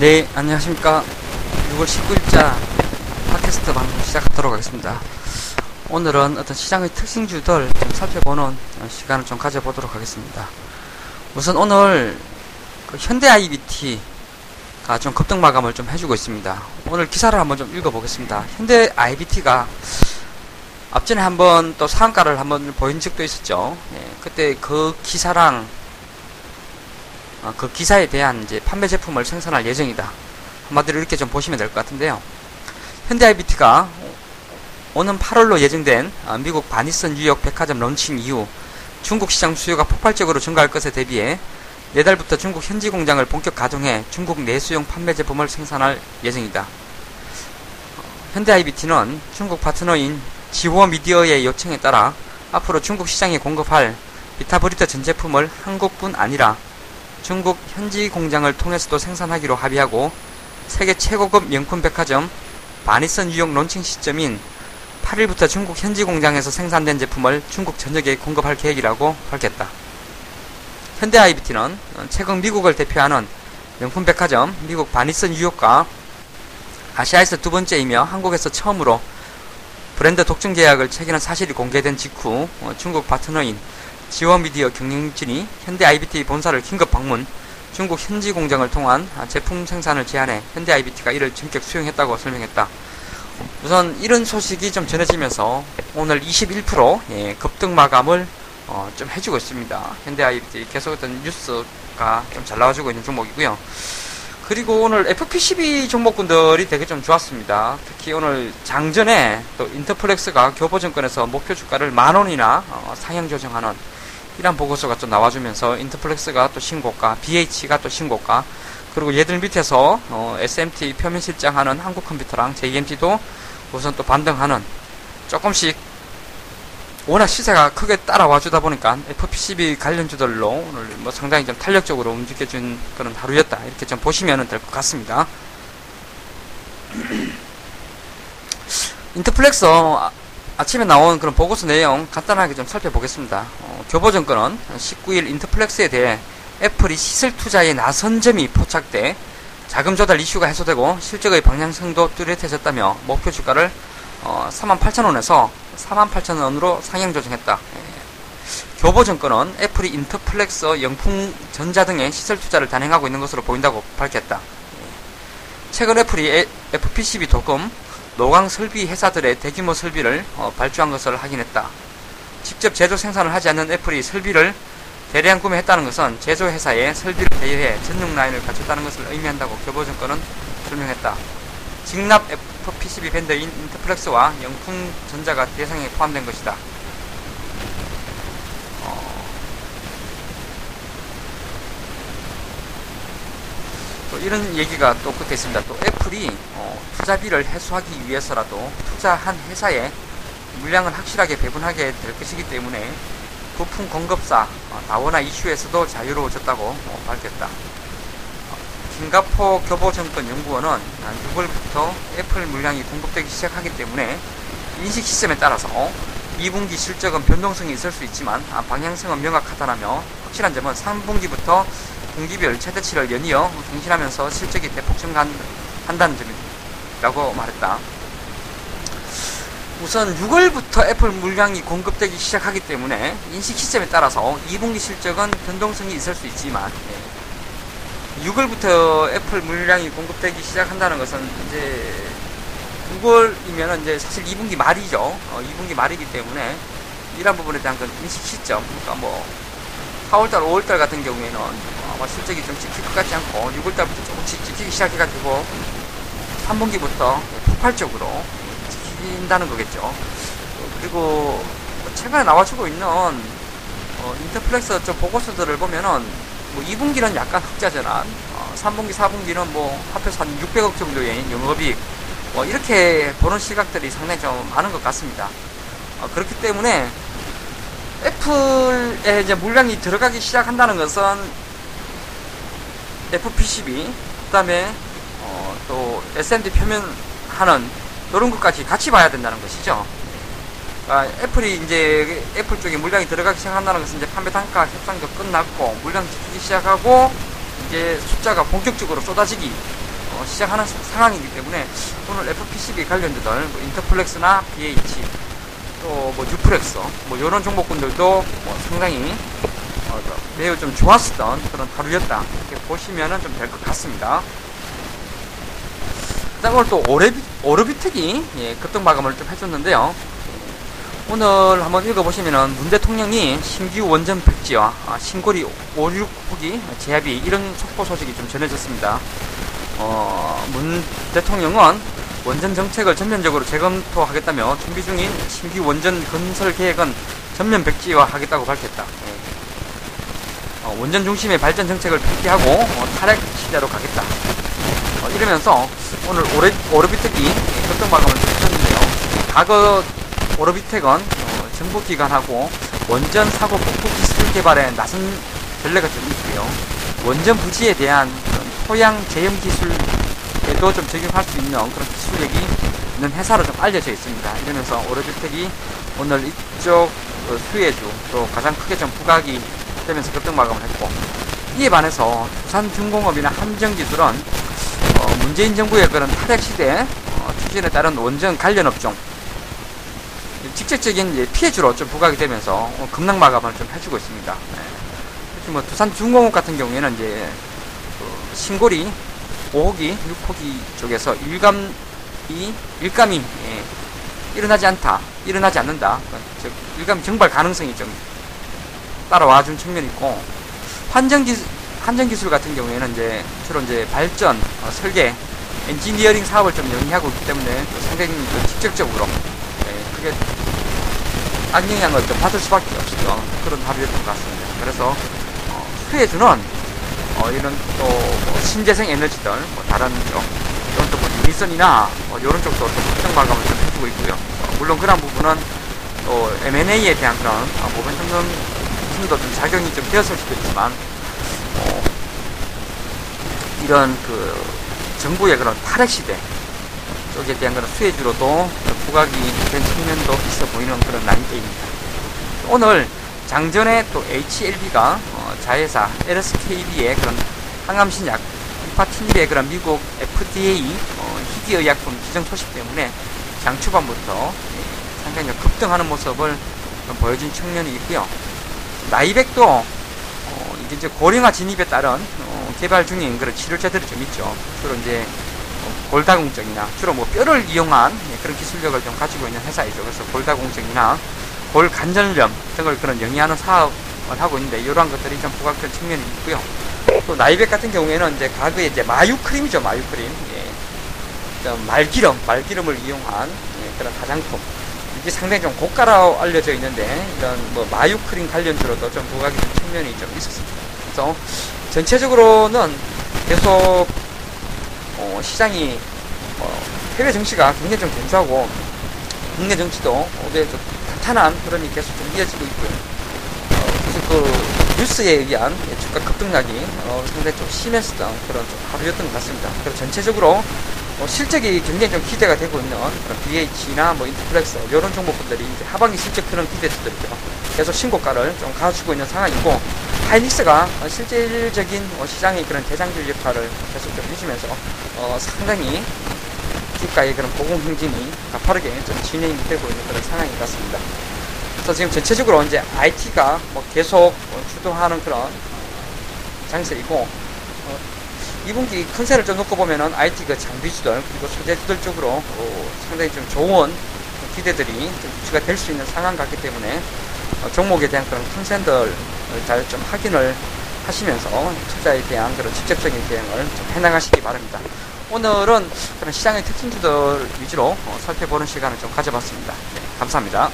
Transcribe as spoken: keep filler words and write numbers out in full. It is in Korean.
네, 안녕하십니까. 유월 십구일자 팟캐스트 방송 시작하도록 하겠습니다. 오늘은 어떤 시장의 특징주들 좀 살펴보는 시간을 좀 가져보도록 하겠습니다. 우선 오늘 그 현대 아이비티가 좀 급등 마감을 좀 해주고 있습니다. 오늘 기사를 한번 좀 읽어보겠습니다. 현대 아이비티가 앞전에 한번 또 상한가를 한번 보인 적도 있었죠. 예, 그때 그 기사랑 어, 그 기사에 대한 이제 판매 제품을 생산할 예정이다. 한마디로 이렇게 좀 보시면 될 것 같은데요. 현대 아이비티가 오는 팔월로 예정된 어, 미국 바니스 뉴욕 백화점 런칭 이후 중국 시장 수요가 폭발적으로 증가할 것에 대비해 내달부터 중국 현지 공장을 본격 가동해 중국 내수용 판매 제품을 생산할 예정이다. 어, 현대 아이비티는 중국 파트너인 지워 미디어의 요청에 따라 앞으로 중국 시장에 공급할 비타브리터 전 제품을 한국뿐 아니라 중국 현지 공장을 통해서도 생산하기로 합의하고, 세계 최고급 명품 백화점 바니스 뉴욕 론칭 시점인 팔일부터 중국 현지 공장에서 생산된 제품을 중국 전역에 공급할 계획이라고 밝혔다. 현대 아이비티는 최근 미국을 대표하는 명품 백화점 미국 바니스 뉴욕과 아시아에서 두 번째이며 한국에서 처음으로 브랜드 독점 계약을 체결한 사실이 공개된 직후 중국 파트너인 지워 미디어 경영진이 현대 아이비티 본사를 긴급 방문, 중국 현지 공장을 통한 제품 생산을 제안해 현대 아이비티가 이를 전격 수용했다고 설명했다. 우선 이런 소식이 좀 전해지면서 오늘 이십일 퍼센트 급등 마감을 좀 해주고 있습니다. 현대 아이비티 계속 어떤 뉴스가 좀 잘 나와주고 있는 종목이고요. 그리고 오늘 에프피씨비 종목군들이 되게 좀 좋았습니다. 특히 오늘 장전에 또 인터플렉스가 교보증권에서 목표 주가를 만원이나 어, 상향 조정하는 이런 보고서가 좀 나와주면서 인터플렉스가 또 신고가, 비에이치가 또 신고가, 그리고 얘들 밑에서 어, 에스엠티 표면 실장하는 한국컴퓨터랑 제이엠티도 우선 또 반등하는, 조금씩 워낙 시세가 크게 따라와 주다 보니까 에프피씨비 관련주들로 오늘 뭐 상당히 좀 탄력적으로 움직여준 그런 하루였다. 이렇게 좀 보시면 될 것 같습니다. 인터플렉스 아, 아침에 나온 그런 보고서 내용 간단하게 좀 살펴보겠습니다. 어, 교보증권은 십구일 인터플렉스에 대해 애플이 시설 투자에 나선 점이 포착돼 자금 조달 이슈가 해소되고 실적의 방향성도 뚜렷해졌다며 목표 주가를 어, 사만 팔천 원에서 사만 팔천 원으로 상향 조정했다. 예. 교보증권은 애플이 인터플렉스, 영풍전자 등의 시설 투자를 단행하고 있는 것으로 보인다고 밝혔다. 예. 최근 애플이 에, 에프피씨비 도금, 노광 설비 회사들의 대규모 설비를 어, 발주한 것을 확인했다. 직접 제조 생산을 하지 않는 애플이 설비를 대량 구매했다는 것은 제조 회사에 설비를 대여해 전용 라인을 갖췄다는 것을 의미한다고 교보증권은 설명했다. 직납 에프피씨비 밴드인 인터플렉스와 영풍전자가 대상에 포함된 것이다. 어... 또 이런 얘기가 또 끝에 있습니다. 또 애플이 어, 투자비를 해소하기 위해서라도 투자한 회사에 물량을 확실하게 배분하게 될 것이기 때문에 부품 공급사 어, 다원화 이슈에서도 자유로워졌다고 어, 밝혔다. 싱가포르 교보증권 연구원은 유월부터 애플 물량이 공급되기 시작하기 때문에 인식 시스템에 따라서 이분기 실적은 변동성이 있을 수 있지만 방향성은 명확하다라며, 확실한 점은 삼분기부터 분기별 최대치를 연이어 갱신하면서 실적이 대폭 증가한다는 점이라고 말했다. 우선 유월부터 애플 물량이 공급되기 시작하기 때문에 인식 시스템에 따라서 이분기 실적은 변동성이 있을 수 있지만 유월부터 애플 물량이 공급되기 시작한다는 것은 이제 유월이면 이제 사실 이분기 말이죠. 어, 이분기 말이기 때문에 이런 부분에 대한 건 인식 시점, 그러니까 뭐 사월달, 오월달 같은 경우에는 아마 실적이 좀 찍힐 것 같지 않고 유월달부터 조금씩 찍히기 시작해가지고 삼분기부터 폭발적으로 찍힌다는 거겠죠. 그리고 최근에 나와주고 있는 어, 인터플렉스 저 보고서들을 보면은 뭐 이분기는 약간 흑자 전환, 어, 삼분기, 사분기는 뭐 합해서 한 육백억 정도의 영업이익, 뭐 이렇게 보는 시각들이 상당히 좀 많은 것 같습니다. 어, 그렇기 때문에 애플에 이제 물량이 들어가기 시작한다는 것은 에프피씨비, 그다음에 어, 또 에스엠디 표면하는 이런 것까지 같이 봐야 된다는 것이죠. 아, 애플이 이제 애플 쪽에 물량이 들어가기 시작한다는 것은 이제 판매 단가 협상도 끝났고 물량 지키기 시작하고 이제 숫자가 본격적으로 쏟아지기 어, 시작하는 상황이기 때문에 오늘 에프피씨비 관련된 뭐 인터플렉스나 비에이치 또 뭐 뉴플렉서 뭐 이런 종목군들도 뭐 상당히 어, 매우 좀 좋았었던 그런 하루였다, 이렇게 보시면은 좀 될 것 같습니다. 그다음 오늘 또 오레비, 오르비트기 예, 급등 마감을 좀 해줬는데요. 오늘 한번 읽어보시면은 문 대통령이 신규 원전 백지와 아, 신고리 오륙 호기 제압이 이런 속보 소식이 좀 전해졌습니다. 어, 문 대통령은 원전 정책을 전면적으로 재검토하겠다며 준비 중인 신규 원전 건설 계획은 전면 백지화하겠다고 밝혔다. 어, 원전 중심의 발전 정책을 폐기하고 어, 탈핵 시대로 가겠다. 어, 이러면서 오늘 오레, 오르비트기 급등 마감을 했는데요. 과거 오르비텍은 어, 정부기관하고 원전 사고 복구 기술 개발에 나선 전례가 좀 있고요. 원전 부지에 대한 토양 재염 기술에도 좀 적용할 수 있는 그런 기술력이 있는 회사로 좀 알려져 있습니다. 이러면서 오르비텍이 오늘 이쪽 수혜주 또 가장 크게 좀 부각이 되면서 급등 마감을 했고, 이에 반해서 두산중공업이나 함정기술은 어, 문재인 정부의 그런 탈핵 시대 어, 추진에 따른 원전 관련 업종 직접적인 피해주로 좀 부각이 되면서 급락 마감을 좀 해주고 있습니다. 뭐 두산중공업 같은 경우에는 이제 신고리 오호기, 육호기 쪽에서 일감이 일감이 일어나지 않다, 일어나지 않는다, 즉 일감 증발 가능성이 좀 따라와 준 측면이 있고, 환전기술 환전기술 같은 경우에는 이제 주로 이제 발전 설계 엔지니어링 사업을 좀 영위하고 있기 때문에 상당히 직접적으로 그게 악영향을 좀 받을 수밖에 없었던 그런 합의였던 것 같습니다. 그래서 어, 수혜주는 어, 이런 또 뭐 신재생 에너지들 뭐 다른 쪽 이런 또 뭐 유니선이나 뭐 이런 쪽도 또 확정 마감을 좀 해주고 있고요. 어, 물론 그런 부분은 또 엠 앤 에이에 대한 그런 어, 모멘텀도 좀 작용이 좀 되었을 수도 있지만 어, 이런 그 정부의 그런 탈핵 시대 쪽에 대한 그런 수혜주로도 부각이 된 측면도 있어 보이는 그런 라인입니다. 오늘 장전에 또 에이치 엘 비가 어, 자회사 엘 에스 케이 비의 그런 항암신약 이파티닙의 그런 미국 에프 디 에이 어, 희귀의약품 지정 소식 때문에 장 초반부터 예, 상당히 급등하는 모습을 보여준 측면이 있고요. 나이벡도 어, 이제, 이제 고령화 진입에 따른 어, 개발 중인 그런 치료제들이 좀 있죠. 주로 이제 골다공증이나 주로 뭐 뼈를 이용한 그런 기술력을 좀 가지고 있는 회사이죠. 그래서 골다공증이나 골관절염 등을 그런 영위하는 사업을 하고 있는데 이러한 것들이 좀 부각될 측면이 있고요. 또 나이벡 같은 경우에는 이제 과거에 이제 마유크림이죠, 마유크림. 예. 말기름, 말기름을 이용한 예, 그런 화장품. 이게 상당히 좀 고가로 알려져 있는데 이런 뭐 마유크림 관련주로도 좀 부각이 된 측면이 좀 있었습니다. 그래서 전체적으로는 계속 어, 시장이 어, 해외 정치가 굉장히 좀 견조하고 국내 정치도 어제 좀 탄탄한 그런 일이 계속 좀 이어지고 있고요. 어, 그래서 그 뉴스에 의한 주가 급등락이 어, 상당히 좀 심했었던 그런 좀 하루였던 것 같습니다. 그리고 전체적으로 어, 실적이 굉장히 좀 기대가 되고 있는 그런 비에이치나 뭐 인터플렉스 이런 종목들이 이제 하반기 실적 그런 기대치들이 계속 신고가를 좀 가지고 있는 상황이고, 하이닉스가 어, 실질적인 어, 시장의 그런 대장주 역할을 계속 좀 해주면서 어, 상당히 주가의 그런 고공행진이 가파르게 좀 진행이 되고 있는 그런 상황인 것 같습니다. 그래서 지금 전체적으로 이제 아이티가 뭐 계속 어, 주도하는 그런 장세이고, 어, 이분기 큰세를 좀 놓고 보면은 아이티 그 장비주들 그리고 소재주들 쪽으로 어, 상당히 좀 좋은 기대들이 좀 유치가 될 수 있는 상황 같기 때문에 어, 종목에 대한 그런 큰세들 잘 좀 확인을 하시면서 투자에 대한 그런 직접적인 대응을 좀 해나가시기 바랍니다. 오늘은 그런 시장의 특징주들 위주로 어, 살펴보는 시간을 좀 가져봤습니다. 네, 감사합니다.